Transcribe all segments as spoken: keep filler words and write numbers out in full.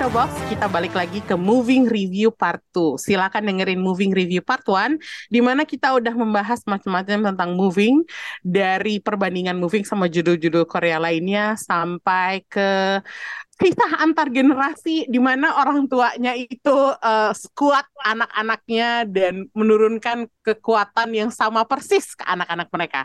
Showbox, kita balik lagi ke Moving Review Part dua. Silakan dengerin Moving Review Part satu, di mana kita udah membahas macam-macam tentang Moving, dari perbandingan Moving sama judul-judul Korea lainnya sampai ke kisah antar generasi di mana orang tuanya itu uh, sekuat anak-anaknya dan menurunkan kekuatan yang sama persis ke anak-anak mereka.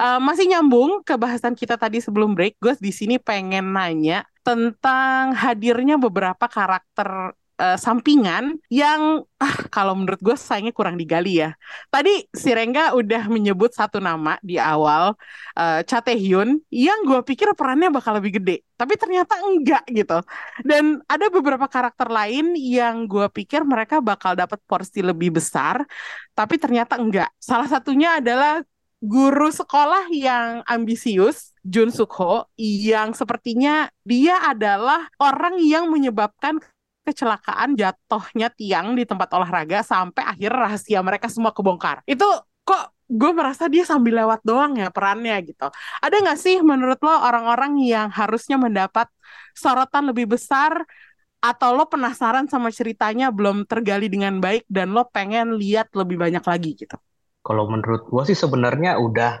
Uh, masih nyambung ke bahasan kita tadi sebelum break, gue di sini pengen nanya tentang hadirnya beberapa karakter uh, sampingan yang ah, kalau menurut gue sayangnya kurang digali ya. Tadi si Rengga udah menyebut satu nama di awal, uh, Cha Tae-hyun, yang gue pikir perannya bakal lebih gede, tapi ternyata enggak gitu. Dan ada beberapa karakter lain yang gue pikir mereka bakal dapat porsi lebih besar, tapi ternyata enggak. Salah satunya adalah guru sekolah yang ambisius, Jun Suk-ho, yang sepertinya dia adalah orang yang menyebabkan kecelakaan jatuhnya tiang di tempat olahraga sampai akhir rahasia mereka semua kebongkar. Itu kok gue merasa dia sambil lewat doang ya perannya gitu. Ada gak sih menurut lo orang-orang yang harusnya mendapat sorotan lebih besar, atau lo penasaran sama ceritanya belum tergali dengan baik dan lo pengen lihat lebih banyak lagi gitu? Kalau menurut gue sih sebenarnya udah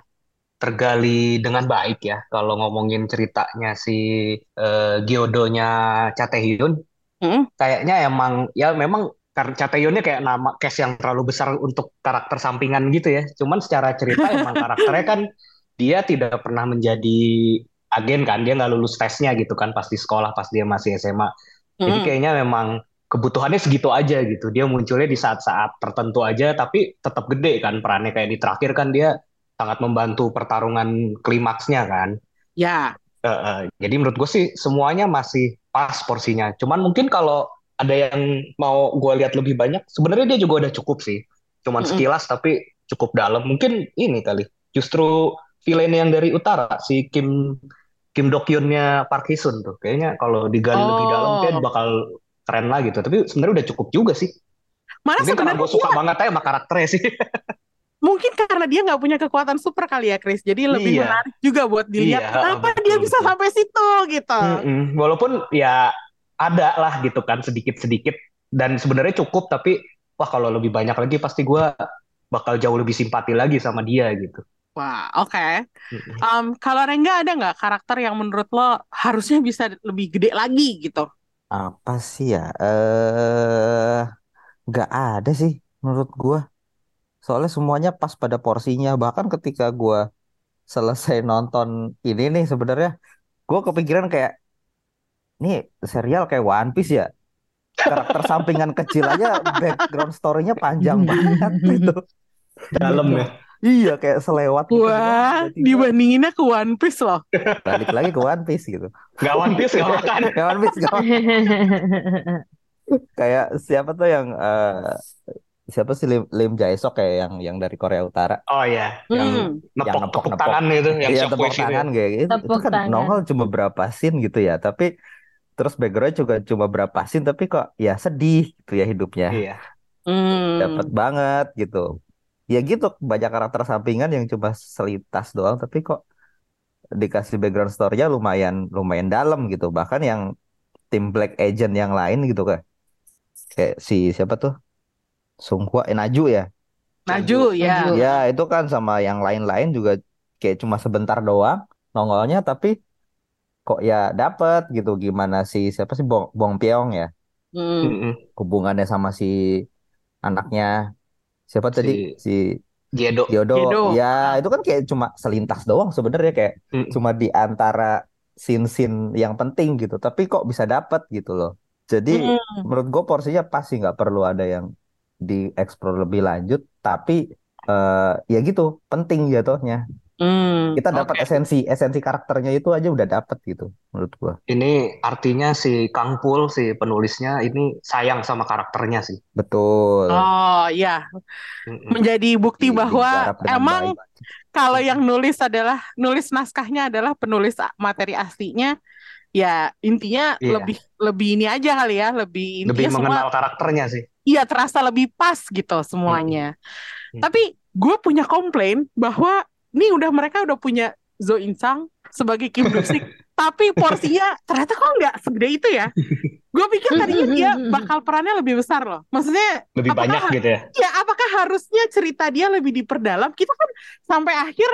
tergali dengan baik ya. Kalau ngomongin ceritanya si uh, Gye-do-nya Cha Tae-hyun, hmm? kayaknya emang ya memang Cha Tae-hyunnya kayak nama case yang terlalu besar untuk karakter sampingan gitu ya. Cuman secara cerita emang karakternya kan dia tidak pernah menjadi agen kan, dia nggak lulus tesnya gitu kan pas di sekolah, pas dia masih S M A. Hmm. Jadi kayaknya memang kebutuhannya segitu aja gitu. Dia munculnya di saat-saat tertentu aja, tapi tetap gede kan perannya. Kayak di terakhir kan dia sangat membantu pertarungan klimaksnya kan. Ya. Uh, uh, jadi menurut gue sih semuanya masih pas porsinya. Cuman mungkin kalau ada yang mau gue lihat lebih banyak, sebenarnya dia juga udah cukup sih. Cuman mm-hmm. sekilas tapi cukup dalam. Mungkin ini kali. Justru villain yang dari utara, si Kim Kim Duk-Yunnya Park Hee-soon tuh. Kayaknya kalau digali oh. lebih dalam dia bakal keren lah gitu, tapi sebenarnya udah cukup juga sih. Mana mungkin karena gue suka iya. banget aja sama karakternya sih. Mungkin karena dia gak punya kekuatan super kali ya Chris, jadi lebih iya. menarik juga buat dilihat iya, kenapa betul, dia bisa betul. sampai situ gitu. Mm-mm. Walaupun ya ada lah gitu kan sedikit-sedikit, dan sebenarnya cukup, tapi wah kalau lebih banyak lagi pasti gue bakal jauh lebih simpati lagi sama dia gitu. Wah, oke. Okay. Um, kalau Rengga ada gak karakter yang menurut lo harusnya bisa lebih gede lagi gitu? Apa sih ya, eh nggak ada sih menurut gue, soalnya semuanya pas pada porsinya. Bahkan ketika gue selesai nonton ini nih, sebenarnya gue kepikiran kayak nih serial kayak One Piece ya, karakter sampingan kecil aja background story-nya panjang banget gitu, dalam ya. Iya, kayak selewat. Wah, gitu. Dibandinginnya ke One Piece loh. Balik lagi ke One Piece gitu. Gak One Piece, gak makan. Gak One Piece, gak makan. Kayak siapa tuh yang... Uh, siapa sih Lim, Lim Jae-seok kayak yang yang dari Korea Utara. Oh iya. Yang, hmm. yang nepok, tepuk tangan gitu. Yang iya, tepuk tangan gitu. Kayak gitu. Itu kan tangan. Nongol cuma berapa scene gitu ya. Tapi terus background juga cuma berapa scene. Tapi kok ya sedih gitu ya hidupnya. Iya. Hmm. Dapat banget gitu. Ya gitu, banyak karakter sampingan yang cuma selintas doang, tapi kok dikasih background story-nya lumayan lumayan dalam gitu. Bahkan yang tim Black Agent yang lain gitu kan. Kayak si siapa tuh? Sung Hwa, eh, Naju ya. Naju, Naju ya. Naju. Ya, itu kan sama yang lain-lain juga kayak cuma sebentar doang nongolnya, tapi kok ya dapet gitu. Gimana si siapa sih Bong Bong Piong ya? Mm. Hubungannya sama si anaknya siapa si... tadi si Gye-do. Gye-do. Ya, itu kan kayak cuma selintas doang sebenarnya, kayak mm. cuma di antara scene-scene yang penting gitu. Tapi kok bisa dapat gitu loh. Jadi mm. menurut gue porsinya pasti nggak perlu ada yang dieksplor lebih lanjut. Tapi uh, ya gitu, penting jatuhnya. Mm. Kita dapat okay. esensi esensi karakternya itu aja udah dapat gitu menurut gue. Ini artinya si Kang Pul, si penulisnya ini sayang sama karakternya sih. Betul. Oh iya. Menjadi bukti bahwa emang kalau yang nulis adalah nulis naskahnya adalah penulis materi aslinya, ya intinya yeah. lebih lebih ini aja kali ya, lebih lebih mengenal semua, karakternya sih. Iya, terasa lebih pas gitu semuanya. Hmm. Hmm. Tapi gue punya komplain bahwa ini udah mereka udah punya Jo In-sung sebagai Kim Duk-Sik, tapi porsinya ternyata kok nggak segede itu ya. Gue pikir tadinya dia bakal perannya lebih besar loh. Maksudnya lebih banyak gitu ya. Ya, apakah harusnya cerita dia lebih diperdalam? Kita kan sampai akhir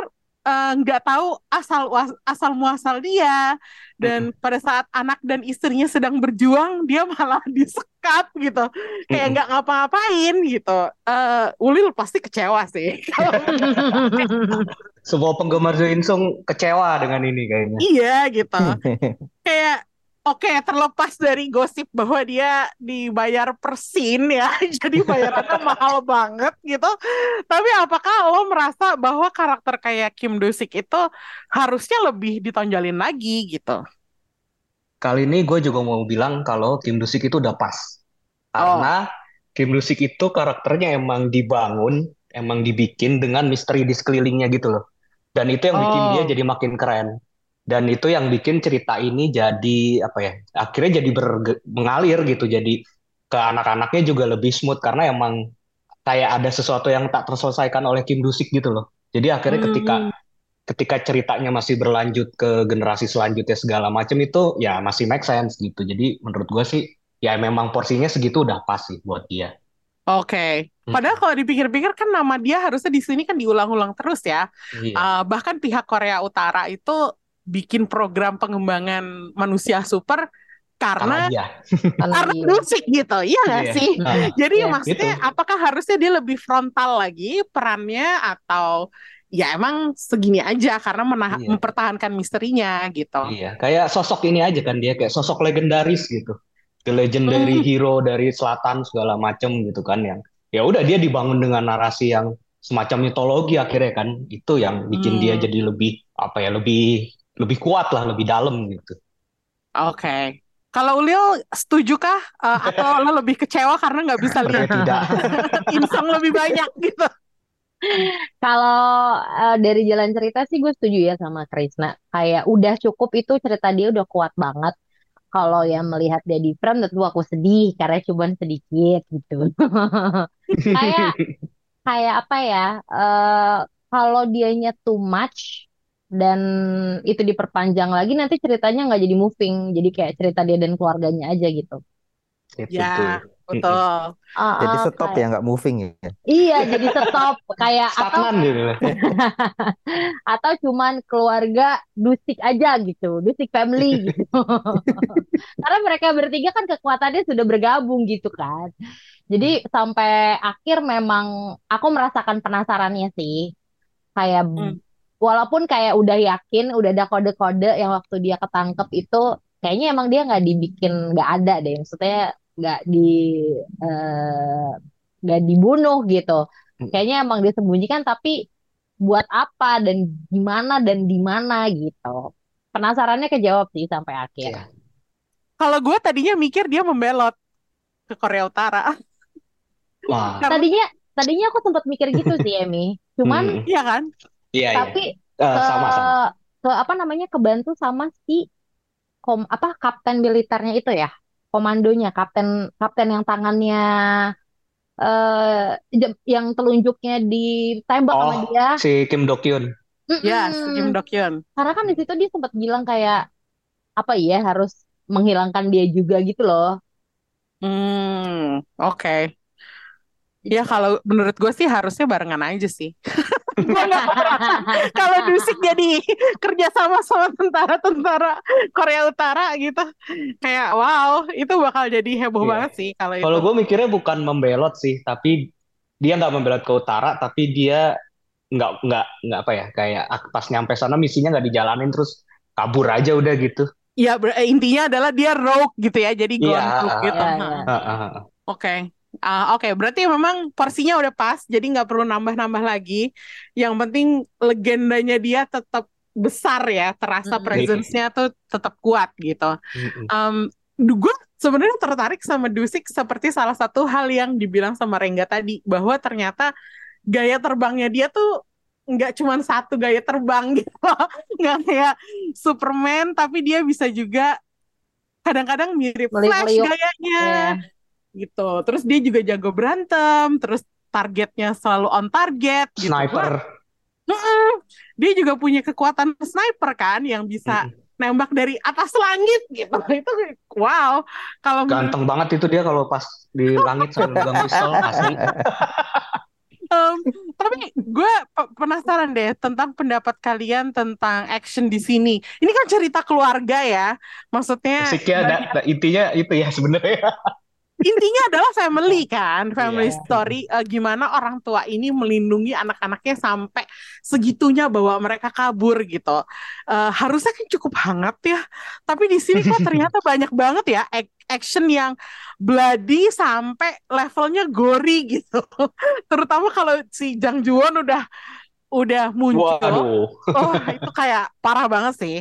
nggak uh, tahu asal asal muasal dia, dan mm-hmm. pada saat anak dan istrinya sedang berjuang dia malah disekap gitu, kayak nggak mm-hmm. ngapa-ngapain gitu. Uh, Ulil pasti kecewa sih. Semua penggemar Jo In-sung kecewa dengan ini kayaknya. Iya gitu. Kayak oke, okay, terlepas dari gosip bahwa dia dibayar per scene ya, jadi bayarannya mahal banget gitu. Tapi apakah lo merasa bahwa karakter kayak Kim Doo-Sik itu harusnya lebih ditonjolin lagi gitu? Kali ini gue juga mau bilang kalau Kim Doo-Sik itu udah pas. Karena oh. Kim Doo-Sik itu karakternya emang dibangun, emang dibikin dengan misteri di sekelilingnya gitu loh. Dan itu yang bikin oh. dia jadi makin keren. Dan itu yang bikin cerita ini jadi apa ya, akhirnya jadi berge- mengalir gitu, jadi ke anak-anaknya juga lebih smooth, karena emang kayak ada sesuatu yang tak terselesaikan oleh Kim Doo-Sik gitu loh. Jadi akhirnya ketika hmm. ketika ceritanya masih berlanjut ke generasi selanjutnya segala macam itu ya masih make sense gitu. Jadi menurut gue sih ya memang porsinya segitu udah pas sih buat dia. Oke, okay. Padahal hmm. kalau dipikir-pikir kan nama dia harusnya di sini kan diulang-ulang terus ya. Yeah. Uh, bahkan pihak Korea Utara itu bikin program pengembangan manusia super karena karena musik gitu, iya nggak yeah. sih? Uh, Jadi yeah, maksudnya gitu. Apakah harusnya dia lebih frontal lagi perannya, atau ya emang segini aja karena menah- yeah. mempertahankan misterinya gitu? Iya, yeah. Kayak sosok ini aja kan, dia kayak sosok legendaris gitu, the legendary hmm. hero dari selatan segala macem gitu kan, yang ya udah dia dibangun dengan narasi yang semacam mitologi akhirnya kan, itu yang bikin hmm. dia jadi lebih apa ya, lebih lebih kuat lah, lebih dalam gitu. Oke, okay. Kalau Ulil setuju kah? Uh, atau lo lebih kecewa karena nggak bisa lihat Insang lebih banyak gitu? Kalau uh, dari jalan cerita sih gue setuju ya sama Krisna. Kayak udah cukup itu, cerita dia udah kuat banget. Kalau yang melihat dia di frame tentu aku sedih karena cuman sedikit gitu. Kayak kayak apa ya? Uh, kalau dianya too much dan itu diperpanjang lagi nanti ceritanya nggak jadi moving, jadi kayak cerita dia dan keluarganya aja gitu. Ya betul. Uh, jadi stop kayak, ya nggak moving ya. Iya, jadi stop kayak atau atau cuman keluarga Doo-Sik aja gitu, Doo-Sik family gitu. Karena mereka bertiga kan kekuatannya sudah bergabung gitu kan. Jadi sampai akhir memang aku merasakan penasarannya sih, kayak hmm. walaupun kayak udah yakin, udah ada kode-kode yang waktu dia ketangkep itu, kayaknya emang dia nggak dibikin, nggak ada deh. Maksudnya nggak di, nggak uh, dibunuh gitu. Kayaknya emang disembunyikan, tapi buat apa dan gimana dan di mana gitu. Penasarannya kejawab sih sampai akhir. Ya. Kalau gue tadinya mikir dia membelot ke Korea Utara. Wah. Tadinya, tadinya aku sempat mikir gitu sih, Amy. Cuman, iya hmm. kan? Iya, tapi iya. Uh, ke, sama, sama. ke apa namanya kebantu sama si kom, apa kapten militernya itu ya, komandonya, kapten kapten yang tangannya uh, yang telunjuknya ditembak oh, sama dia. Si Kim Doo-gyun. Ya, yes, Kim Doo-gyun. Karena kan di situ dia sempat bilang kayak apa ya, harus menghilangkan dia juga gitu loh. Hmm, oke. Okay. Ya kalau menurut gue sih harusnya barengan aja sih. Kalau Dusik jadi kerja sama sama tentara-tentara Korea Utara gitu, kayak wow, itu bakal jadi heboh yeah. banget sih kalau itu. Kalau gue mikirnya bukan membelot sih, tapi dia nggak membelot ke utara, tapi dia nggak nggak nggak apa ya, kayak pas nyampe sana misinya nggak dijalanin terus kabur aja udah gitu. Ya, intinya adalah dia rogue gitu ya, jadi gondruk yeah. gitu. Yeah, yeah. uh, uh, uh. Oke. Okay. Uh, Oke, okay. Berarti memang porsinya udah pas, jadi nggak perlu nambah-nambah lagi. Yang penting legendanya dia tetap besar ya, terasa mm-hmm. presence-nya tuh tetap kuat gitu. Mm-hmm. Um, gue sebenarnya tertarik sama Dusik seperti salah satu hal yang dibilang sama Rengga tadi, bahwa ternyata gaya terbangnya dia tuh nggak cuma satu gaya terbang gitu, nggak kayak Superman, tapi dia bisa juga kadang-kadang mirip Flash gayanya yeah. gitu. Terus dia juga jago berantem, terus targetnya selalu on target gitu. Sniper. Nah, dia juga punya kekuatan sniper kan, yang bisa mm-hmm. nembak dari atas langit gitu. Itu wow. Kalau ganteng men- banget itu dia kalau pas di langit sambil pegang pistol asli. Um, tapi gue penasaran deh tentang pendapat kalian tentang action di sini. Ini kan cerita keluarga ya, maksudnya. Musiknya ada, ada intinya itu ya sebenarnya. Intinya adalah family kan, family yeah. story. Uh, gimana orang tua ini melindungi anak-anaknya sampai segitunya bawa mereka kabur gitu. Uh, harusnya kan cukup hangat ya, tapi di sini kok ternyata banyak banget ya action yang bloody sampai levelnya gory gitu. Terutama kalau si Jang Joo-won udah udah muncul. Waduh. Oh, itu kayak parah banget sih.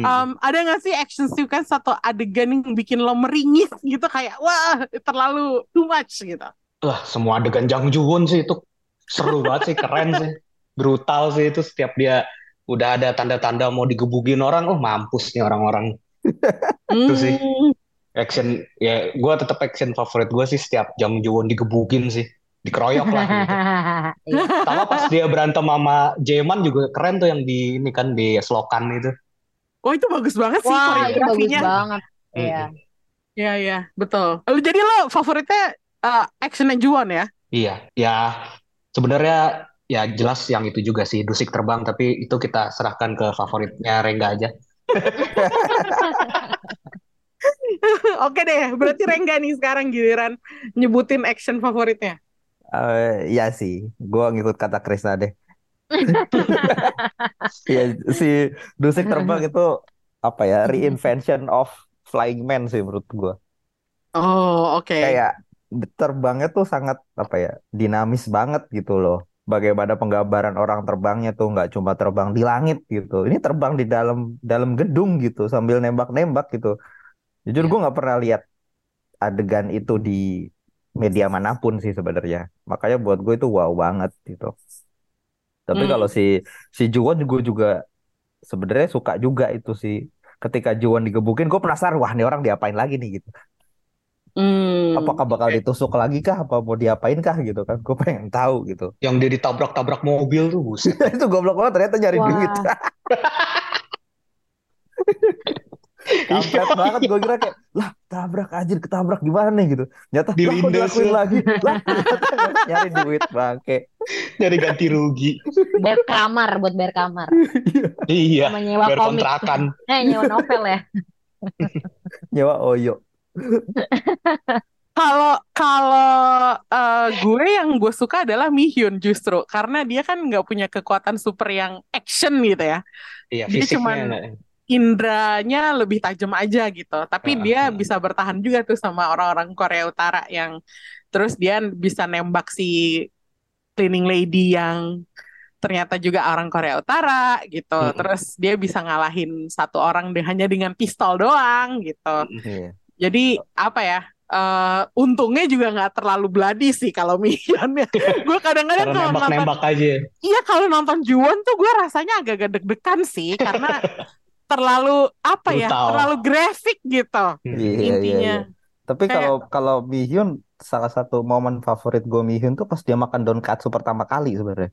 Um, hmm. Ada nggak sih action sequence atau adegan yang bikin lo meringis gitu, kayak wah terlalu too much gitu? Lah, semua adegan Jang Joo-won sih itu seru banget sih, keren sih, brutal sih itu. Setiap dia udah ada tanda-tanda mau digebukin orang, oh mampus nih orang-orang. Itu sih action ya, gue tetap action favorit gue sih setiap Jang Joo-won digebukin sih. Dikeroyok lah gitu. Sama pas dia berantem sama Jae-man juga keren tuh, yang di ini kan di slokan itu. Oh itu bagus banget sih. Wah, itu bagus banget. Iya. Mm-hmm. Iya iya, betul. Lalu jadi lo favoritnya uh, action Joo-won ya? Iya. Ya sebenarnya ya jelas yang itu juga sih, Dusik terbang, tapi itu kita serahkan ke favoritnya Rengga aja. Oke deh, berarti Rengga nih sekarang giliran nyebutin action favoritnya. Uh, ya sih, gue ngikut kata Krisna deh. Ya si Dusik terbang itu apa ya, reinvention of flying man sih menurut gue. Oh oke. Okay. Kayak terbangnya tuh sangat apa ya, dinamis banget gitu loh. Bagaimana penggambaran orang terbangnya tuh nggak cuma terbang di langit gitu. Ini terbang di dalam dalam gedung gitu sambil nembak-nembak gitu. Jujur yeah. gue nggak pernah lihat adegan itu di media manapun sih sebenarnya. Makanya buat gue itu wow banget gitu. Tapi mm. kalau si si Joo-won gue juga sebenarnya suka juga itu sih. Ketika Joo-won digebukin gue penasaran, wah nih orang diapain lagi nih gitu. Mm. Apakah bakal ditusuk lagi kah, apa mau diapain kah gitu kan. Gue pengen tahu gitu. Yang dia ditabrak-tabrak mobil tuh buset. Itu goblok banget, ternyata nyari wah. duit. Kampret banget, gue kira kayak lah tabrak aja, ketabrak gimana nih gitu, nyata dilindas lagi lah, nyari duit bangke, nyari ganti rugi, bayar kamar, buat bayar kamar. Iya, nyewa bayar komik. Kontrakan eh nyewa novel ya. Nyewa oyo. Kalau kalau uh, gue yang gue suka adalah Mi-hyun justru, karena dia kan nggak punya kekuatan super yang action gitu ya. Iya, dia cuman indranya lebih tajam aja gitu. Tapi uh, dia uh. bisa bertahan juga tuh sama orang-orang Korea Utara yang terus dia bisa nembak si cleaning lady yang ternyata juga orang Korea Utara gitu. Mm-hmm. Terus dia bisa ngalahin satu orang de- hanya dengan pistol doang gitu. Mm-hmm. Jadi apa ya? Uh, untungnya juga nggak terlalu bloody sih kalau Mian ya. Gue kadang-kadang kalau nonton nembak aja. Iya, kalau nonton Joo-won tuh gue rasanya agak-agak deg-degan sih karena terlalu apa ya, Utau. terlalu grafik gitu. Yeah, intinya. Yeah, yeah. Tapi kalau kayak... kalau Mi-hyun, salah satu momen favorit gue Mi-hyun tuh pas dia makan donkatsu pertama kali sebenarnya.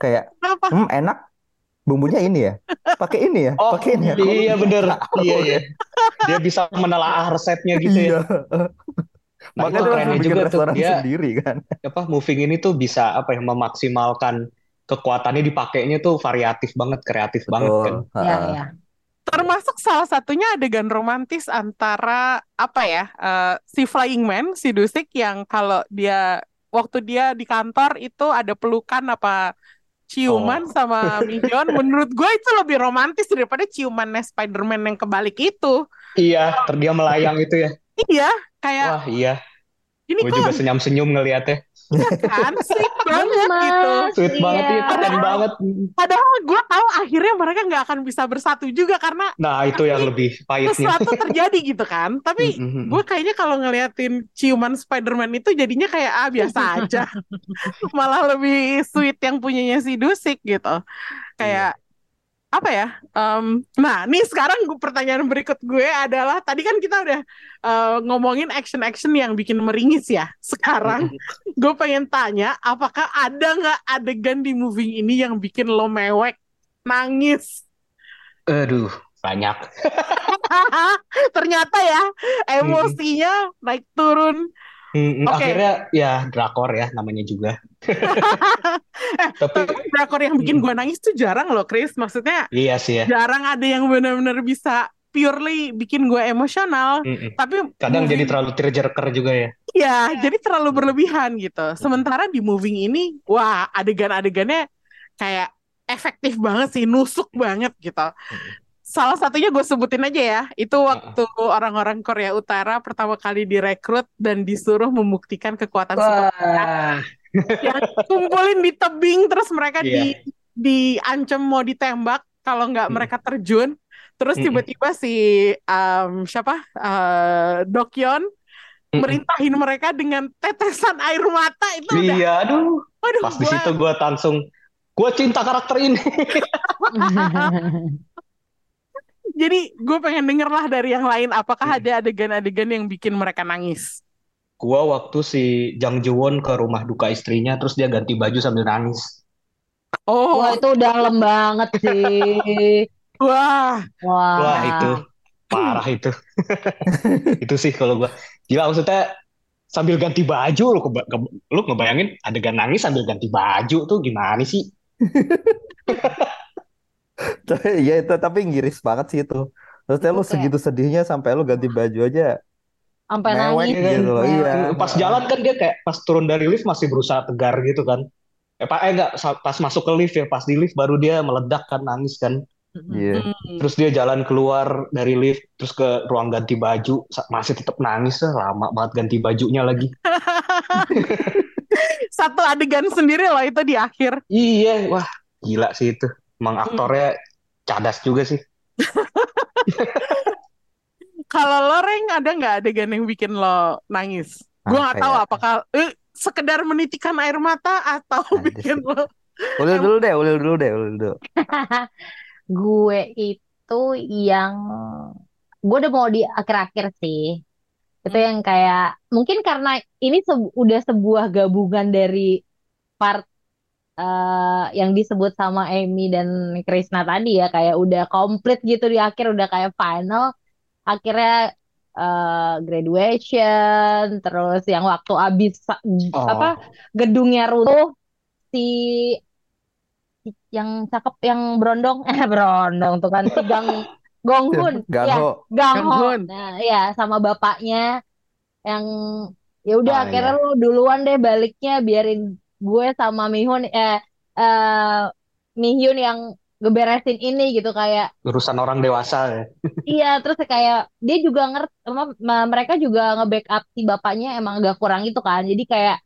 Kayak hmm, enak, bumbunya ini ya, pakai ini ya, oh, pakai ini ya. Iya bener, iya iya. Dia bisa menelaah resepnya gitu ya. Nah, makanya dia bikin juga restoran tuh, dia, sendiri kan. Apa Moving ini tuh bisa apa yang memaksimalkan kekuatannya, dipakainya tuh variatif banget, kreatif. Betul. Banget kan. Iya, iya. Termasuk salah satunya adegan romantis antara apa ya? Uh, si Flying Man, si Dusik yang kalau dia waktu dia di kantor itu ada pelukan apa ciuman oh. sama Mi-hyun. Menurut gue itu lebih romantis daripada ciumannya Spider-Man yang kebalik itu. Iya, terdia melayang itu ya. Iya, kayak wah, iya. Ini gue juga senyum-senyum ngeliatnya. Ya kan, sweet banget gitu. Sweet iya. banget itu, keren banget. Padahal gue tahu akhirnya mereka nggak akan bisa bersatu juga karena nah itu yang lebih pahitnya. Sesuatu terjadi gitu kan. Tapi gue kayaknya kalau ngeliatin ciuman Spider-Man itu jadinya kayak ah biasa aja. Malah lebih sweet yang punyanya si Dusik gitu. Kayak apa ya? Um, nah, nih sekarang gue, pertanyaan berikut gue adalah tadi kan kita udah uh, ngomongin action-action yang bikin meringis ya. Sekarang gue pengen tanya, apakah ada nggak adegan di Moving ini yang bikin lo mewek, nangis? Aduh, banyak. Ternyata ya, emosinya hmm. naik turun. Hmm, okay. Akhirnya ya drakor ya namanya juga. eh, tapi, tapi drakor yang bikin gue nangis tuh jarang loh, Chris. Maksudnya iya sih ya. Jarang ada yang benar-benar bisa purely bikin gue emosional. Mm-mm. Tapi kadang Moving jadi terlalu tearjerker juga ya. Iya, yeah. jadi terlalu berlebihan gitu. Sementara di Moving ini, wah adegan-adegannya kayak efektif banget sih, nusuk banget gitu. Mm-mm. Salah satunya gue sebutin aja ya, itu waktu uh. orang-orang Korea Utara pertama kali direkrut dan disuruh membuktikan kekuatan superhero yang kumpulin di tebing, terus mereka yeah. di diancam mau ditembak kalau nggak mm. mereka terjun, terus mm. tiba-tiba si um, siapa uh, Dok-yeon mm. merintahin mereka dengan tetesan air mata itu. Iya, udah, aduh. Waduh, pas di situ gue langsung gue cinta karakter ini. Jadi gue pengen denger lah dari yang lain, apakah hmm. ada adegan-adegan yang bikin mereka nangis? Gue waktu si Jang Joo-won ke rumah duka istrinya, terus dia ganti baju sambil nangis. Oh, wah, itu dalam banget sih. Wah, wah, wah itu parah itu. Itu sih kalau gue gila, maksudnya sambil ganti baju, lu, keba- ke- lu ngebayangin adegan nangis sambil ganti baju tuh gimana sih? Iya itu, tapi ngiris banget sih itu. Terus lu okay. segitu sedihnya sampai lu ganti baju aja sampai nangis gitu loh. Iya. Pas jalan kan dia kayak pas turun dari lift masih berusaha tegar gitu kan. Eh pak eh enggak pas masuk ke lift ya, pas di lift baru dia meledak kan, nangis kan. Iya. Yeah. Terus dia jalan keluar dari lift terus ke ruang ganti baju masih tetap nangis, lama banget ganti bajunya lagi. Satu adegan sendiri loh itu di akhir. Iya, wah gila sih itu. Emang aktornya cadas juga sih. Kalau lo Reng, ada nggak adegan yang bikin lo nangis? Gue nggak tahu apakah eh, sekedar menitikan air mata atau Adis. bikin lo. Ulil dulu deh, ulil dulu deh, ulil dulu. Gue itu yang gue udah mau di akhir-akhir sih. Itu yang kayak mungkin karena ini se- udah sebuah gabungan dari part. Uh, yang disebut sama Amy dan Krishna tadi ya, kayak udah komplit gitu di akhir, udah kayak final akhirnya uh, graduation, terus yang waktu abis oh. apa gedungnya runtuh si yang cakep yang berondong eh berondong tuh kan si Gang Gong-hoon ya Gang-hoon nah ya sama bapaknya yang ya udah ah, akhirnya ya. Lu duluan deh baliknya, biarin gue sama Mi-hyun eh, eh Mi-hyun yang ngeberesin ini gitu, kayak urusan orang dewasa ya. Iya, terus kayak dia juga ngerti, mereka juga nge-backup si bapaknya emang agak kurang gitu kan. Jadi kayak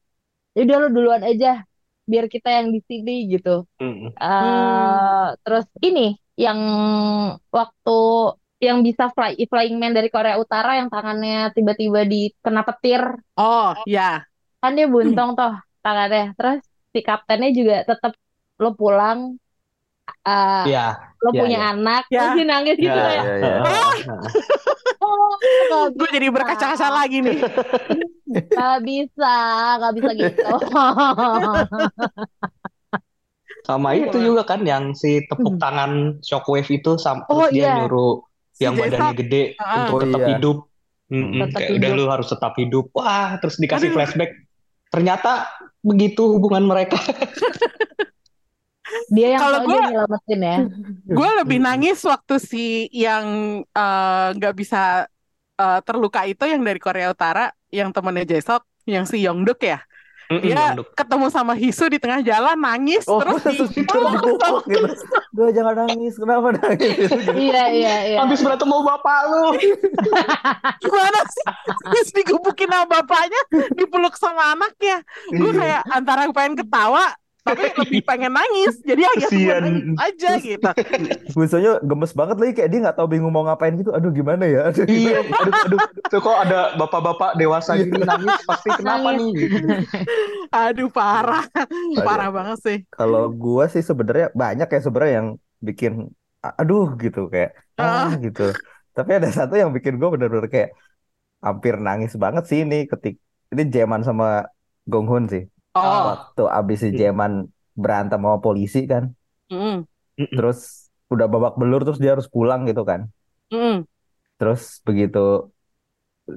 udah lu duluan aja biar kita yang di sini gitu. Mm-hmm. Uh, hmm. Terus ini yang waktu yang bisa fly, flying man dari Korea Utara yang tangannya tiba-tiba dikena petir. Oh, iya. Kan dia buntung toh. Tangannya, terus si kaptennya juga tetap lo pulang, uh, yeah, lo yeah, punya yeah. anak, yeah. terus nangis yeah, gitu yeah, kayak, yeah, yeah. oh, oh, gue jadi berkaca-kaca lagi nih, nggak bisa, nggak bisa gitu. Sama itu juga kan yang si tepuk tangan shockwave itu, sam- oh, terus yeah. dia nyuruh si yang Jae-seok. Badannya gede uh, untuk tetap oh, iya. hidup. Mm-hmm. Kayak udah lu harus tetap hidup. Wah, terus dikasih Aduh. flashback. Ternyata begitu hubungan mereka. Dia yang kalau gue nyelamatin ya. Gue lebih nangis waktu si yang nggak uh, bisa uh, terluka itu yang dari Korea Utara, yang temannya Jae-seok, yang si Yongduk ya. Mm-mm, dia Yongduk. Ketemu sama Hisu di tengah jalan nangis, oh, terus di peluk gitu. Gue jangan nangis, kenapa nangis? Iya iya iya. Habis berantem mau bapak lu. Gimana sih? Habis digubukin sama bapaknya, dipeluk sama anaknya. Gue kayak antara pengen ketawa tapi lebih pengen nangis. Jadi agak nangis aja gitu. Biasanya gemes banget lagi, kayak dia nggak tahu bingung mau ngapain gitu. Aduh gimana ya? Aduh, iya. Aduh, aduh. Tuh kok ada bapak-bapak dewasa gitu nangis. Pasti kenapa nangis. Nih? Gitu. Aduh parah, aduh. Parah banget sih. Kalau gue sih sebenarnya banyak ya sebenarnya yang bikin aduh gitu kayak ah uh. gitu. Tapi ada satu yang bikin gue benar-benar kayak hampir nangis banget sih ini ketik ini Jae-man sama Gang-hoon sih. Oh. Waktu abis si Jae-man berantem sama polisi kan, mm. terus udah babak belur terus dia harus pulang gitu kan, mm. terus begitu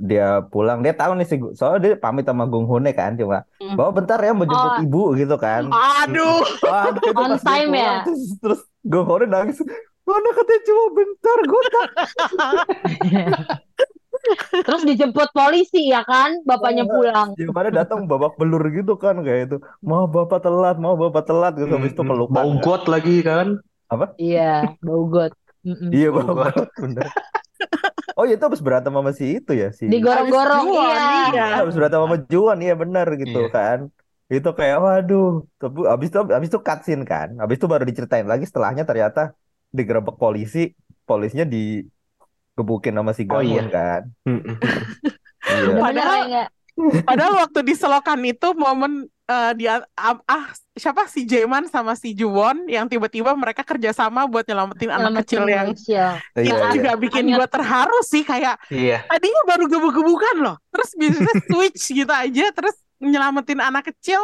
dia pulang dia tahu nih si, soalnya dia pamit sama Gang-hoon kan cuma mm. bawa bentar ya mau jemput oh. ibu gitu kan. Aduh, oh, gitu, on time pulang, ya. Terus, terus Gang-hoon nangis, mana katanya cuma bentar gue tak. Terus dijemput polisi ya kan, bapaknya pulang. Gimana datang babak belur gitu kan kayak itu. Mau bapak telat, mau bapak telat gitu. Habis itu pelukan. Bau got lagi kan? Apa? Iya, bau got. Iya, bau got. Oh, itu habis berantem sama si itu ya, si digorong-gorong iya. Habis berantem sama Juan, iya benar gitu kan. Itu kayak waduh, habis itu habis itu cutscene kan. Habis itu baru diceritain lagi setelahnya ternyata digerebek polisi, polisinya di gebukin sama si Gawon oh, iya. kan. Iya. Padahal, padahal waktu diselokan itu momen uh, dia ah, ah siapa si Jae-man sama si Joo-won yang tiba-tiba mereka kerjasama buat nyelamatin anak kecil yang Indonesia. Itu iya, juga iya. bikin gue terharu sih kayak iya. tadinya baru gebuk-gebukan loh, terus biasanya switch gitu aja, terus nyelamatin anak kecil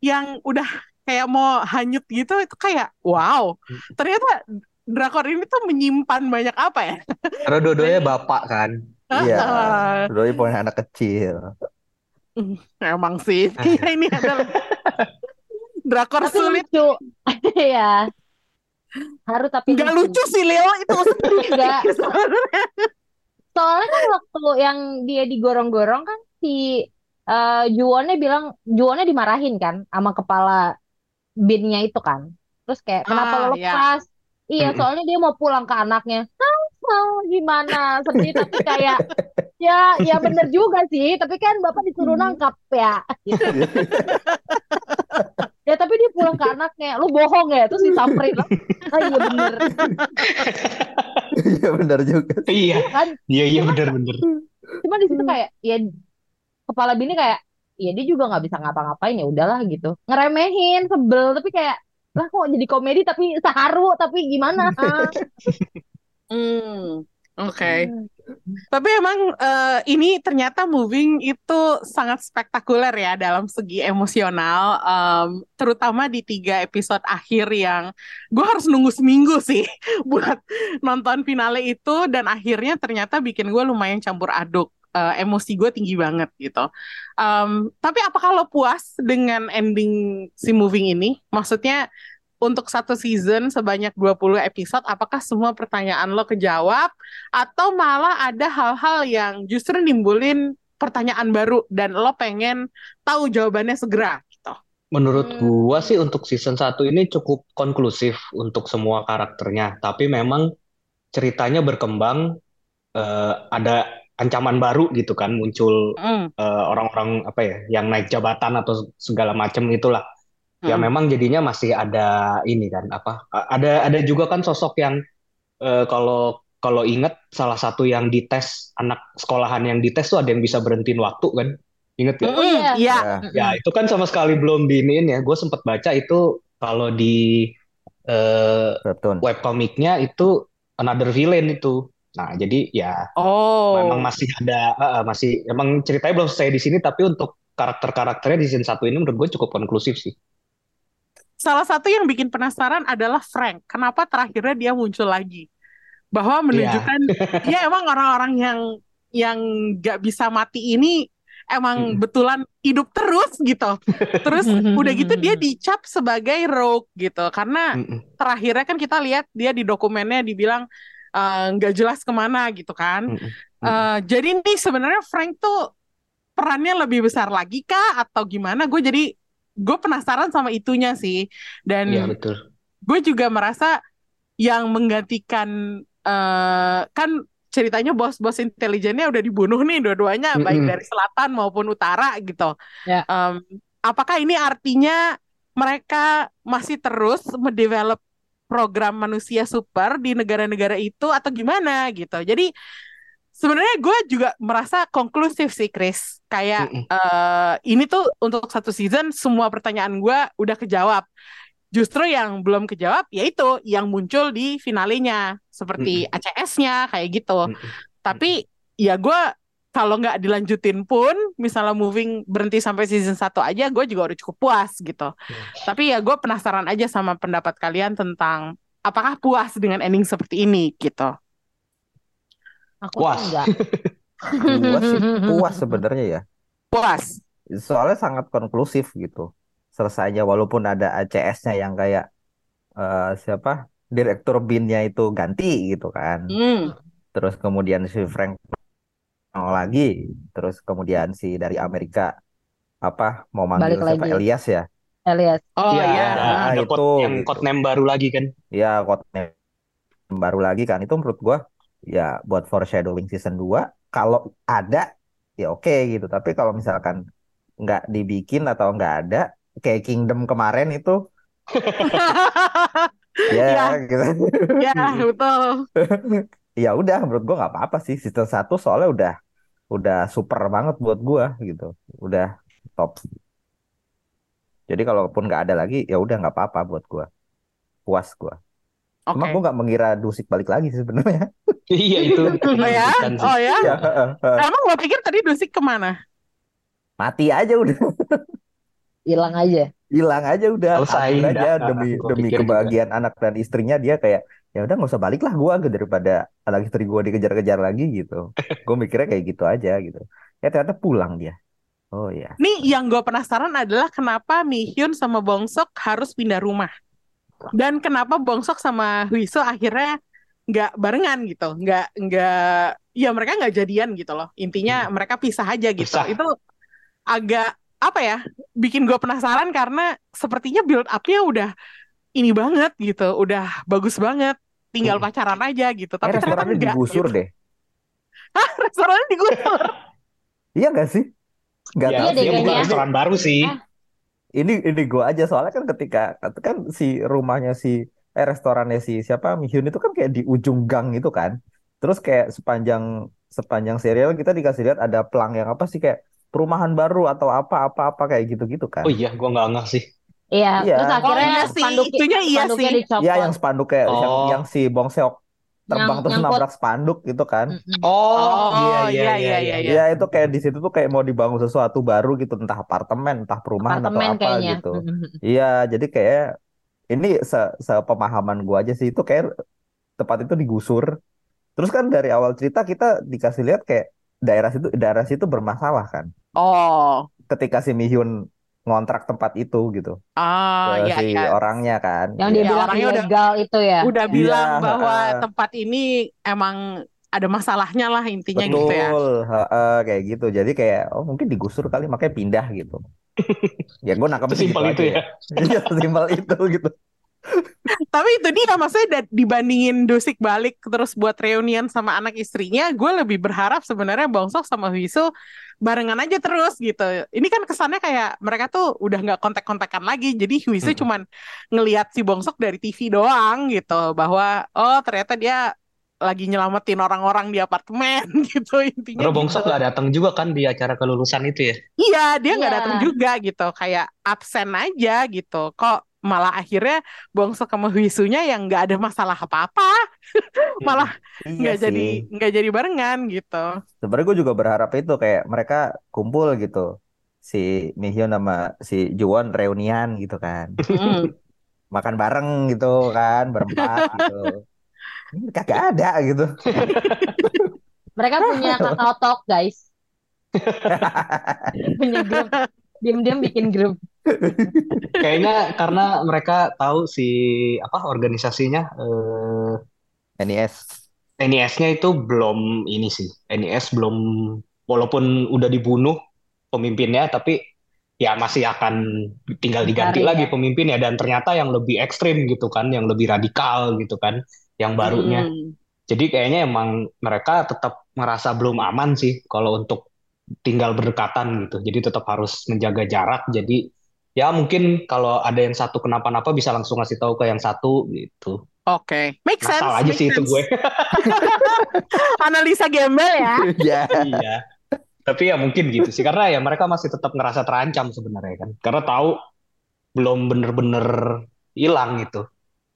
yang udah kayak mau hanyut gitu itu kayak wow ternyata drakor ini tuh menyimpan banyak apa ya? Karena dua-duanya bapak kan. Iya. Dua-duanya punya anak kecil. Emang sih. Iya ini adalah drakor tapi sulit. Lucu. Iya. Haru tapi gak lucu. lucu sih Leo itu maksudnya. Soalnya kan waktu yang dia digorong-gorong kan si uh, Juwonnya bilang Juwonnya dimarahin kan sama kepala binnya itu kan. Terus kayak kenapa ah, lo lepas? Ya. Iya, mm-hmm. soalnya dia mau pulang ke anaknya. Ah, ah, gimana? Sedih tapi kayak ya, ya bener juga sih. Tapi kan bapak disuruh nangkap ya. Gitu. Ya tapi dia pulang ke anaknya. Lu bohong ya? Terus disamperin lah. Ah iya bener. Iya bener juga. Iya. Kan? Iya iya bener bener. Cuman di situ kayak ya kepala bini kayak ya dia juga nggak bisa ngapa-ngapain ya udahlah gitu. Ngeremehin, sebel tapi kayak lah kok jadi komedi tapi seharu tapi gimana? Hmm, oke. Okay. Hmm. Tapi emang uh, ini ternyata Moving itu sangat spektakuler ya dalam segi emosional, um, terutama di tiga episode akhir yang gue harus nunggu seminggu sih buat nonton finale itu dan akhirnya ternyata bikin gue lumayan campur aduk. Uh, emosi gue tinggi banget gitu. Um, tapi apakah lo puas dengan ending si Moving ini? Maksudnya untuk satu season sebanyak dua puluh episode, apakah semua pertanyaan lo kejawab? Atau malah ada hal-hal yang justru nimbulin pertanyaan baru dan lo pengen tahu jawabannya segera gitu? Menurut hmm. gue sih untuk season satu ini cukup konklusif untuk semua karakternya. Tapi memang ceritanya berkembang uh, ada ancaman baru gitu kan muncul mm. uh, orang-orang apa ya yang naik jabatan atau segala macam itulah mm. ya memang jadinya masih ada ini kan apa ada ada juga kan sosok yang uh, kalau kalau inget salah satu yang dites anak sekolahan yang dites tuh ada yang bisa berhentiin waktu kan inget gak? Mm, ya yeah. ya itu kan sama sekali belum diinin ya gue sempet baca itu kalau di uh, webcomicnya itu Another Villain itu. Nah, jadi ya oh. memang masih ada uh, masih emang ceritanya belum selesai di sini tapi untuk karakter-karakternya di season satu ini menurut gue cukup konklusif sih. Salah satu yang bikin penasaran adalah Frank. Kenapa terakhirnya dia muncul lagi? Bahwa menunjukkan yeah. ya emang orang-orang yang yang gak bisa mati ini emang hmm. betulan hidup terus gitu. Terus udah gitu dia dicap sebagai rogue gitu. Karena hmm. terakhirnya kan kita lihat dia di dokumennya dibilang nggak uh, jelas kemana gitu kan. Hmm. Uh, jadi nih sebenarnya Frank tuh perannya lebih besar lagi kah atau gimana? Gue jadi gue penasaran sama itunya sih. Dan ya, betul. Gue juga merasa yang menggantikan uh, kan ceritanya bos-bos intelijennya udah dibunuh nih dua-duanya, mm-hmm. baik dari selatan maupun utara gitu. Yeah. Um, apakah ini artinya mereka masih terus mendevelop program manusia super di negara-negara itu atau gimana gitu? Jadi sebenarnya gue juga merasa konklusif sih, Chris. Kayak mm-hmm. uh, ini tuh untuk satu season semua pertanyaan gue udah kejawab. Justru yang belum kejawab yaitu yang muncul di finalenya seperti mm-hmm. A C S-nya kayak gitu. Mm-hmm. Tapi ya gue kalau nggak dilanjutin pun misalnya Moving berhenti sampai season satu aja gue juga udah cukup puas gitu. Mm. Tapi ya gue penasaran aja sama pendapat kalian tentang apakah puas dengan ending seperti ini gitu. Aku puas. Enggak. puas sih. Puas sebenarnya ya. Puas. Soalnya sangat konklusif gitu. Selesai aja walaupun ada A C S-nya yang kayak uh, siapa direktur B I N-nya itu ganti gitu kan. Mm. Terus kemudian si Frank lagi, terus kemudian si dari Amerika apa mau manggil Balik siapa lagi. Elias ya? Elias. Oh iya, ya, nah, ada itu code, yang code name baru lagi kan. Iya, code name baru lagi kan. Itu menurut gua ya buat foreshadowing season dua kalau ada ya oke okay, gitu. Tapi kalau misalkan nggak dibikin atau nggak ada kayak Kingdom kemarin itu. ya, ya, gitu. Ya, betul. Ya udah, menurut gue nggak apa-apa sih. Season satu soalnya udah udah super banget buat gue gitu. Udah top. Jadi kalaupun nggak ada lagi, ya udah nggak apa-apa buat gue. Puas gue. Okay. Cuma gue nggak mengira Dusik balik lagi sih sebenarnya. Iya itu. Oh ya, oh ya. ya uh, uh. Emang gue pikir tadi Dusik kemana? Mati aja udah. Hilang aja, hilang aja udah, selesai aja demi demi kebahagiaan juga anak dan istrinya dia kayak ya udah nggak usah balik lah gue daripada anak istri gue dikejar-kejar lagi gitu. Gue mikirnya kayak gitu aja gitu. Ya ternyata pulang dia. Oh ya. Nih yang gue penasaran adalah kenapa Mi-hyun sama Bong Sok harus pindah rumah dan kenapa Bong Sok sama Hisu akhirnya nggak barengan gitu, nggak nggak, ya mereka nggak jadian gitu loh. Intinya hmm. mereka pisah aja gitu. Pisah. Itu agak apa ya, bikin gue penasaran karena sepertinya build up-nya udah ini banget gitu, udah bagus banget, tinggal hmm. pacaran aja gitu. Tapi eh, ternyata enggak. Digusur gitu deh. Hah, restorannya digusur? Iya nggak sih? Nggak ya, tahu. Dia bukan ya. Restoran baru sih. Ah. Ini ini gue aja soalnya kan ketika kan si rumahnya si eh restorannya si siapa Mi-hyun itu kan kayak di ujung gang gitu kan. Terus kayak sepanjang sepanjang serial kita dikasih lihat ada pelang yang apa sih kayak perumahan baru atau apa-apa-apa kayak gitu-gitu kan. Oh iya, gue gak ngeh sih. Iya, ya. Terus akhirnya oh, iya spanduk, itunya iya spanduknya sih. Dicopot. Iya, yang spanduk kayak oh. yang, yang si Bong Seok terbang yang, terus yang nabrak pot spanduk gitu kan. Oh iya, iya, iya. Iya, itu kayak di situ tuh kayak mau dibangun sesuatu baru gitu. Entah apartemen, entah perumahan apartemen atau apa kayaknya gitu. Iya, jadi kayak ini sepemahaman gue aja sih. Itu kayak tempat itu digusur. Terus kan dari awal cerita kita dikasih lihat kayak daerah situ daerah situ bermasalah kan. Oh. Ketika si Mi-hyun ngontrak tempat itu gitu. Ah, ya, si ya. orangnya kan. Yang dia ya, bilang ilegal itu ya. Udah ya, bilang bahwa uh, tempat ini emang ada masalahnya lah intinya betul, gitu ya. Betul, uh, uh, kayak gitu. Jadi kayak oh mungkin digusur kali makanya pindah gitu. Ya gue nangkep gitu simpel itu ya. Iya, simpel itu gitu. Tapi itu dia maksudnya dibandingin Dusik balik terus buat reunian sama anak istrinya, gue lebih berharap sebenarnya Bong Sok sama Hisu barengan aja terus gitu. Ini kan kesannya kayak mereka tuh udah nggak kontak-kontakan lagi, jadi Hisu hmm. cuman ngelihat si Bong Sok dari T V doang gitu, bahwa oh ternyata dia lagi nyelamatin orang-orang di apartemen gitu intinya. Bong Sok gitu gak datang juga kan di acara kelulusan itu ya? Iya dia nggak yeah. datang juga gitu, kayak absen aja gitu. Kok malah akhirnya Bong Seok sama Hwisunya yang nggak ada masalah apa-apa malah nggak iya jadi nggak jadi barengan gitu. Sebenarnya gue juga berharap itu kayak mereka kumpul gitu si Mi-hyun sama si Joo-won reunian gitu kan, mm. makan bareng gitu kan berempat gitu. Kagak ada gitu. Mereka punya kakao talk, guys. Punya grup. Diam-diam bikin grup. Kayaknya karena mereka tahu si apa organisasinya eh, N I S N I S-nya itu belum ini sih. N I S belum, walaupun udah dibunuh pemimpinnya, tapi ya masih akan tinggal diganti Dari, lagi ya. pemimpinnya, dan ternyata yang lebih ekstrim gitu kan, yang lebih radikal gitu kan, yang barunya. Hmm. Jadi kayaknya emang mereka tetap merasa belum aman sih kalau untuk tinggal berdekatan gitu. Jadi tetap harus menjaga jarak. Jadi ya mungkin kalau ada yang satu kenapa-napa bisa langsung ngasih tahu ke yang satu gitu. Oke, okay. make sense. Asal aja sih sense. Itu gue. Analisa gembel ya. Yeah. Iya. Tapi ya mungkin gitu sih, karena ya mereka masih tetap ngerasa terancam sebenarnya kan, karena tahu belum bener-bener hilang gitu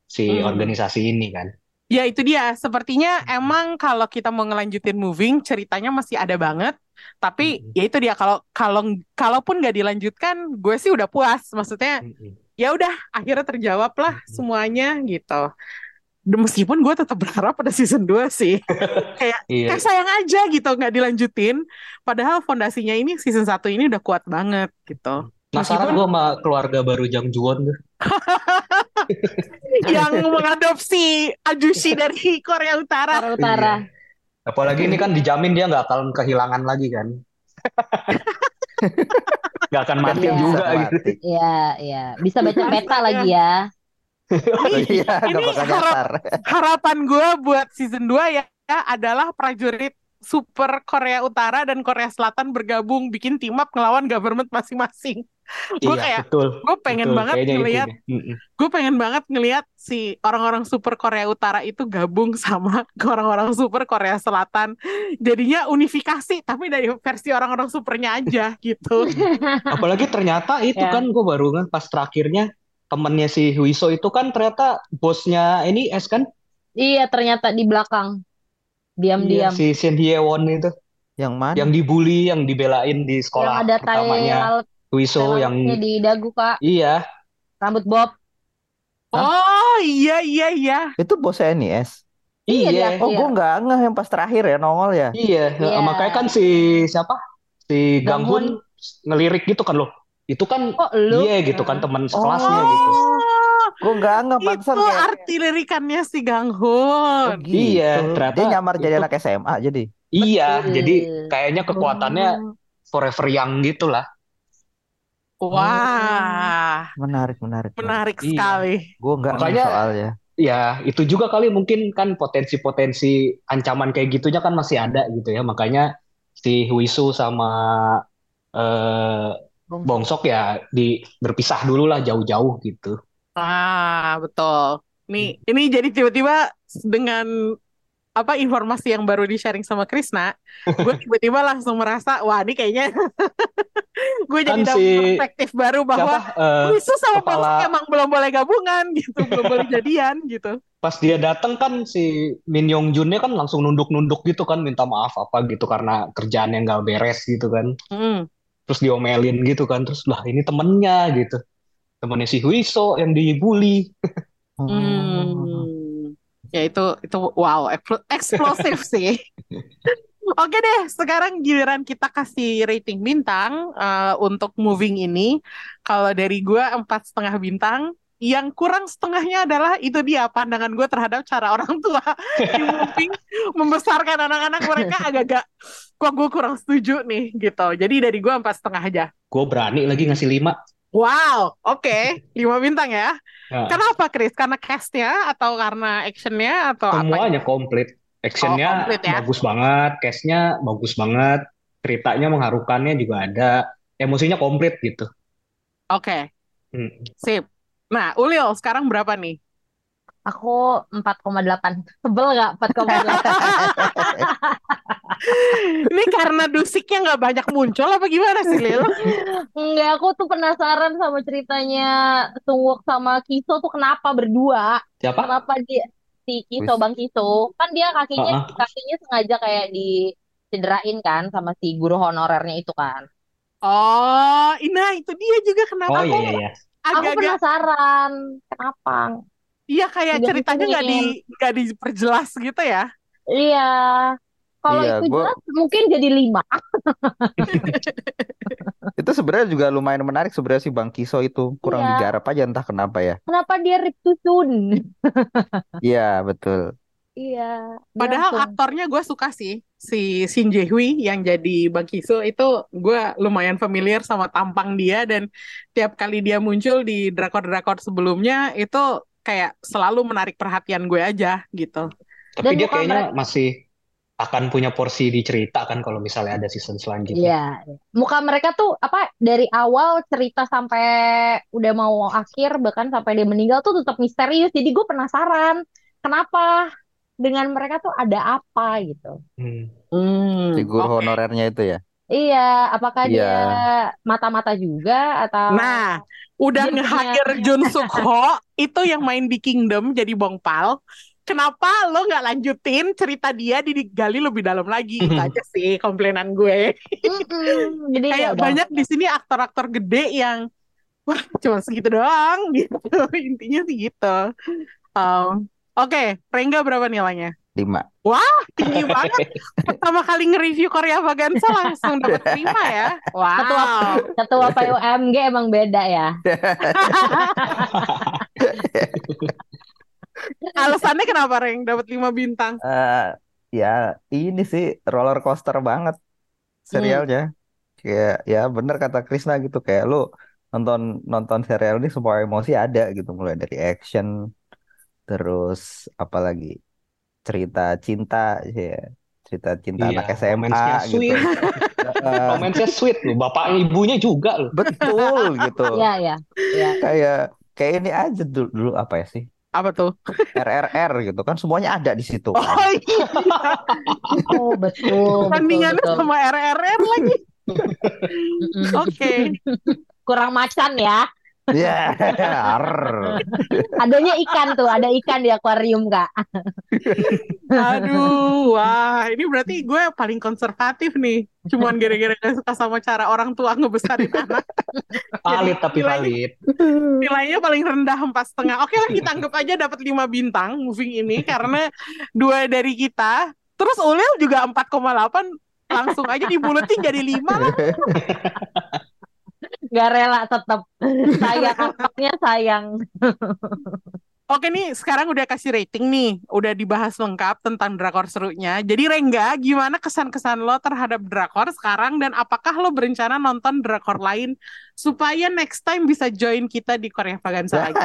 si hmm. organisasi ini kan. Ya itu dia, sepertinya emang kalau kita mau ngelanjutin Moving, ceritanya masih ada banget, tapi hmm. ya itu dia, kalau kalau kalaupun nggak dilanjutkan, gue sih udah puas, maksudnya hmm. ya udah akhirnya terjawab lah hmm. semuanya gitu. Meskipun gue tetap berharap pada season dua sih. Kayak yeah. kayak sayang aja gitu gak dilanjutin, padahal fondasinya ini season satu ini udah kuat banget gitu. Meskipun gue sama keluarga baru Jang Joo-won yang mengadopsi Ajushi dari Korea Utara, Korea Utara. Iya. Apalagi ini kan dijamin dia gak akan kehilangan lagi kan. Gak akan mati ya, juga gitu. Iya, iya. Bisa baca peta lagi ya. Ini, ya, ini harap, harapan gue buat season dua ya, ya adalah prajurit super Korea Utara dan Korea Selatan bergabung bikin team up ngelawan government masing-masing. Gue iya, kayak gue pengen betul, banget ngelihat gue pengen banget ngelihat si orang-orang super Korea Utara itu gabung sama orang-orang super Korea Selatan, jadinya unifikasi tapi dari versi orang-orang supernya aja gitu. Apalagi ternyata itu ya. Kan gue baru kan pas terakhirnya temennya si Huiso itu kan ternyata bosnya ini S kan? Iya, ternyata di belakang. Diam-diam. Iya, si Shin Hye-won itu. Yang mana? Yang dibully, yang dibelain di sekolah yang pertamanya. Laut, Huiso yang... di dagu, Kak. Iya. Rambut bob. Hah? Oh, iya, iya, iya. Itu bosnya N I S? Iya. Oh, gue gak ngeh yang pas terakhir ya, nongol ya? Iya. Yeah. Makanya kan si siapa? Si Gang-hoon ngelirik gitu kan loh. Itu kan oh, dia gitu kan teman sekelasnya oh, gitu. Gue nggak nggak pantesan kayak. Itu arti lirikannya si Gang-hoon. Oh, gitu. Iya, ternyata dia nyamar jadi itu. Anak S M A jadi. Iya, betul. Jadi kayaknya kekuatannya oh. forever young gitulah. Wah, menarik menarik. Menarik iya. sekali. Gue nggak makanya soalnya. Ya itu juga kali mungkin kan potensi-potensi ancaman kayak gitunya kan masih ada gitu ya, makanya si Huisu sama eh, Bongsok ya di berpisah dulu lah jauh-jauh gitu. Ah betul. Nih hmm. ini jadi tiba-tiba dengan apa informasi yang baru di sharing sama Krisna, gue tiba-tiba langsung merasa wah ini kayaknya gue jadi kan dapat si, perspektif baru bahwa Wisu uh, sama kepala... Bongsok emang belum boleh gabungan gitu, belum boleh jadian gitu. Pas dia datang kan si Min Yongjunnya kan langsung nunduk-nunduk gitu kan, minta maaf apa gitu karena kerjaan yang nggak beres gitu kan. Hmm. Terus diomelin gitu kan, terus lah ini temennya gitu, temennya si Huiso yang dibully. Hmm. Ya itu itu wow eksplosif sih. Oke deh, sekarang giliran kita kasih rating bintang uh, untuk Moving ini. Kalau dari gue empat setengah bintang. Yang kurang setengahnya adalah itu dia pandangan gue terhadap cara orang tua di Moving membesarkan anak-anak mereka agak-agak kok gue kurang setuju nih gitu. Jadi dari gue empat setengah aja. Gue berani lagi ngasih lima. Wow, oke, okay. lima bintang ya. Nah. Kenapa Chris? Karena cast-nya atau karena action-nya atau semuanya apa? Semuanya komplit. Action-nya oh, komplit, ya? Bagus banget, cast-nya bagus banget, ceritanya mengharukannya juga ada, emosinya komplit gitu. Oke, okay. hmm. sip. Nah, Ulil, sekarang berapa nih? Aku empat koma delapan. Tebel nggak empat koma delapan? Ini karena Dusiknya nggak banyak muncul apa gimana sih, Lil? Enggak, aku tuh penasaran sama ceritanya Sung Hwa sama Kiso tuh kenapa berdua. Siapa? Kenapa dia, si Kiso, Bang Kiso. Kan dia kakinya uh-huh. kakinya sengaja kayak dicederain kan sama si guru honorernya itu kan. Oh, nah itu dia juga kenapa. Oh, iya, iya, iya. Agak-agak... Aku penasaran kenapa? Iya kayak ceritanya nggak di nggak diperjelas gitu ya? Iya. Kalau iya, itu gua... jelas mungkin jadi lima. Itu sebenarnya juga lumayan menarik sebenarnya si Bang Kiso itu. Kurang iya. digarap aja entah kenapa ya. Kenapa dia rip too soon? Iya betul. Iya. Padahal langsung. Aktornya gue suka sih. Si Shin Jae-hwi yang jadi Bang Kiso itu gue lumayan familiar sama tampang dia. Dan tiap kali dia muncul di drakor-drakor sebelumnya itu kayak selalu menarik perhatian gue aja gitu. Tapi dan dia kayaknya mereka... masih... akan punya porsi diceritakan kalau misalnya ada season selanjutnya. Iya. Muka mereka tuh apa dari awal cerita sampai udah mau akhir bahkan sampai dia meninggal tuh tetap misterius. Jadi gue penasaran kenapa dengan mereka tuh ada apa gitu. Hmm. Hmm. Figur okay. honorernya itu ya. Iya. Apakah yeah. dia mata-mata juga atau? Nah, udah nge-hacker Jun Suk-ho itu yang main di Kingdom jadi Bong Pal. Kenapa lo nggak lanjutin cerita dia digali lebih dalam lagi? Itu aja sih komplainan gue. Jadi kayak banyak di sini aktor-aktor gede yang wah cuma segitu doang gitu. Intinya sih gitu. Um, Oke, okay. Rengga berapa nilainya? Lima. Wah tinggi banget. Pertama kali nge-review Korevaganza langsung dapat lima ya. Wow. Ketua, ketua P U M G emang beda ya. Alasannya kenapa Reng dapat lima bintang? Uh, ya ini sih roller coaster banget serialnya. Hmm. Kayak ya bener kata Krisna gitu, kayak lu nonton nonton serial ini semua emosi ada gitu, mulai dari action terus apalagi cerita cinta ya. Cerita cinta iya, anak S M A gitu. Romansnya sweet lu, bapak ibunya juga lu. Betul gitu. Iya iya. Ya. Kayak kayak ini aja dulu, dulu apa ya sih? Apa tuh? R R R gitu kan semuanya ada di situ. Oh iya. Oh betul. Bandingannya sama R R R lagi. Oke. Okay. Kurang macan ya. Ya. Yeah. Adanya ikan tuh, ada ikan di akuarium Kak. Aduh, wah, ini berarti gue paling konservatif nih. Cuman gara-gara gak suka sama cara orang tua ngebesarin anak. Valid tapi valid. Nilainya paling rendah empat koma lima. Oke lah, kita anggap aja dapat lima bintang Moving ini karena dua dari kita. Terus Ulil juga empat koma delapan langsung aja dibuletin jadi lima lah. Gak rela tetap. Sayang aktornya sayang. Oke nih, sekarang udah kasih rating nih. Udah dibahas lengkap tentang drakor serunya. Jadi Rengga, gimana kesan-kesan lo terhadap drakor sekarang? Dan apakah lo berencana nonton drakor lain supaya next time bisa join kita di Korevaganza lagi?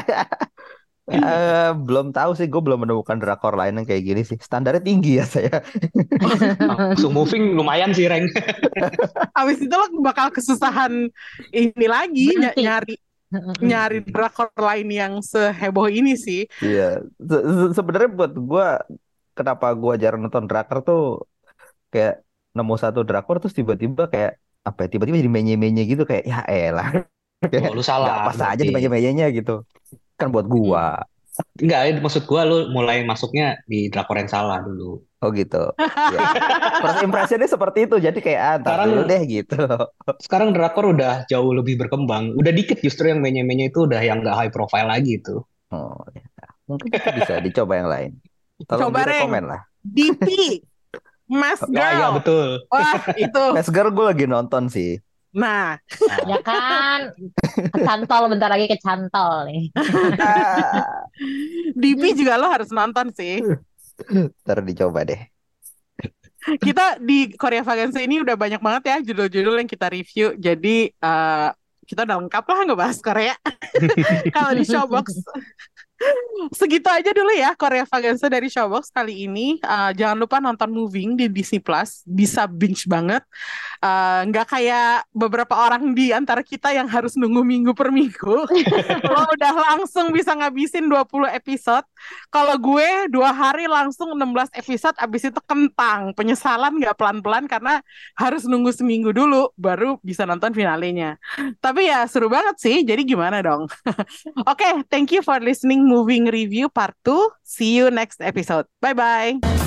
uh, belum tahu sih, gue belum menemukan drakor lain yang kayak gini sih. Standarnya tinggi ya saya. Langsung Moving lumayan sih Reng. Abis itu lo bakal kesusahan ini lagi ny- nyari. nyari drakor lain yang seheboh ini sih. Iya, sebenarnya buat gue kenapa gue jarang nonton drakor tuh kayak nemu satu drakor terus tiba-tiba kayak apa ya, tiba-tiba jadi menye-menye gitu kayak ya elah. Oh, lu salah. Pas aja di menye-menyenya gitu. Kan buat gue. Enggak, maksud gue lu mulai masuknya di drakor yang salah dulu. Oh gitu. Ya. First impression-nya seperti itu. Jadi kayak antar dulu deh gitu. Sekarang drakor udah jauh lebih berkembang. Udah dikit justru yang menye-menye itu, udah yang gak high profile lagi itu. Oh ya. Mungkin kita bisa dicoba yang lain. Tolong coba rekomen lah. D P. Mask Girl. Nah, ya betul. Wah itu. Mask Girl gue lagi nonton sih. Nah, ya kan, kecantol bentar lagi kecantol nih. D P juga lo harus nonton sih. Ntar dicoba deh. Kita di Korevaganza ini udah banyak banget ya judul-judul yang kita review. Jadi uh, kita udah lengkap lah ngebahas Korea. Kalau di Showbox. Segitu aja dulu ya Korevaganza dari Showbox kali ini. uh, Jangan lupa nonton Moving di Disney Plus. Bisa binge banget. uh, Gak kayak beberapa orang di antara kita yang harus nunggu minggu per minggu. Lo udah langsung bisa ngabisin dua puluh episode. Kalau gue dua hari langsung enam belas episode. Abis itu kentang. Penyesalan gak pelan-pelan karena harus nunggu seminggu dulu baru bisa nonton finalenya. Tapi ya seru banget sih. Jadi gimana dong. Oke, okay, thank you for listening Moving Review Part two. See you next episode. Bye-bye.